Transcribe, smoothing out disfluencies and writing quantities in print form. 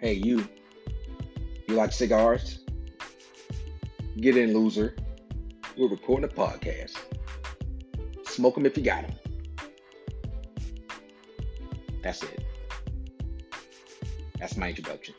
Hey, you like cigars? Get in, loser. We're recording a podcast. Smoke them if you got them. That's it. That's my introduction.